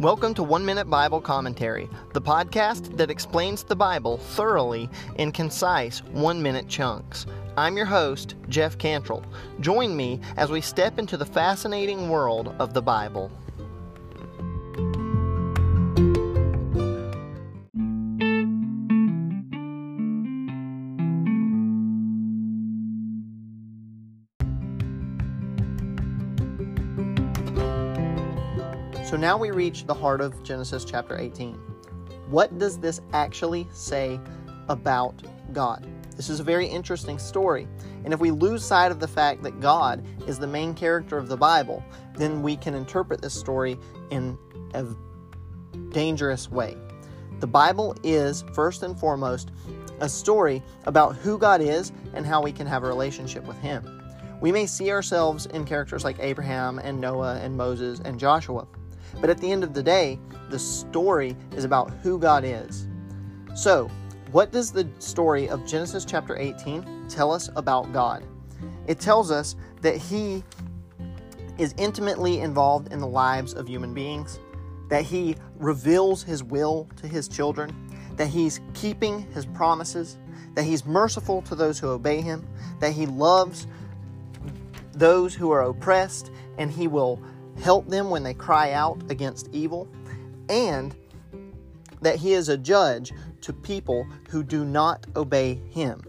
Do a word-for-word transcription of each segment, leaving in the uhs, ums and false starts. Welcome to One Minute Bible Commentary, the podcast that explains the Bible thoroughly in concise one-minute chunks. I'm your host, Jeff Cantrell. Join me as we step into the fascinating world of the Bible. So now we reach the heart of Genesis chapter eighteen. What does this actually say about God? This is a very interesting story. And if we lose sight of the fact that God is the main character of the Bible, then we can interpret this story in a dangerous way. The Bible is, first and foremost, a story about who God is and how we can have a relationship with Him. We may see ourselves in characters like Abraham and Noah and Moses and Joshua. But at the end of the day, the story is about who God is. So, what does the story of Genesis chapter eighteen tell us about God? It tells us that He is intimately involved in the lives of human beings, that He reveals His will to His children, that He's keeping His promises, that He's merciful to those who obey Him, that He loves those who are oppressed, and He will help them when they cry out against evil, and that He is a judge to people who do not obey Him.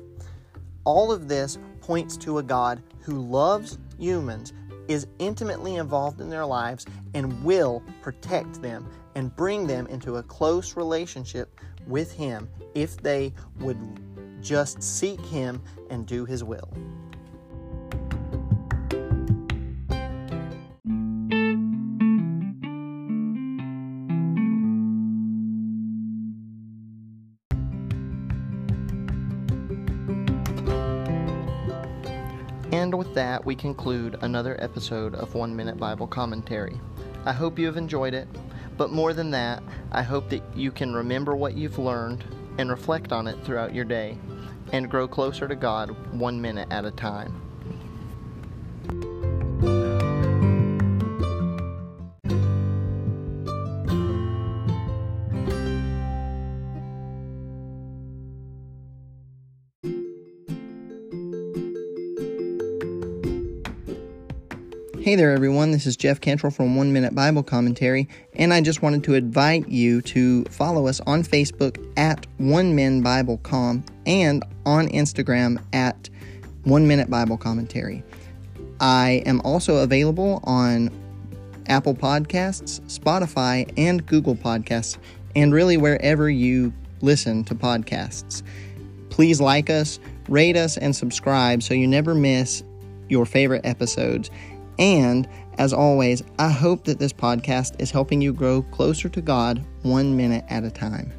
All of this points to a God who loves humans, is intimately involved in their lives, and will protect them and bring them into a close relationship with Him if they would just seek Him and do His will. And with that, we conclude another episode of One Minute Bible Commentary. I hope you have enjoyed it, but more than that, I hope that you can remember what you've learned and reflect on it throughout your day, and grow closer to God one minute at a time. Hey there everyone, this is Jeff Cantrell from One Minute Bible Commentary, and I just wanted to invite you to follow us on Facebook at one min bible com and on Instagram at One Minute Bible Commentary. I am also available on Apple Podcasts, Spotify, and Google Podcasts, and really wherever you listen to podcasts. Please like us, rate us, and subscribe so you never miss your favorite episodes. And, as always, I hope that this podcast is helping you grow closer to God one minute at a time.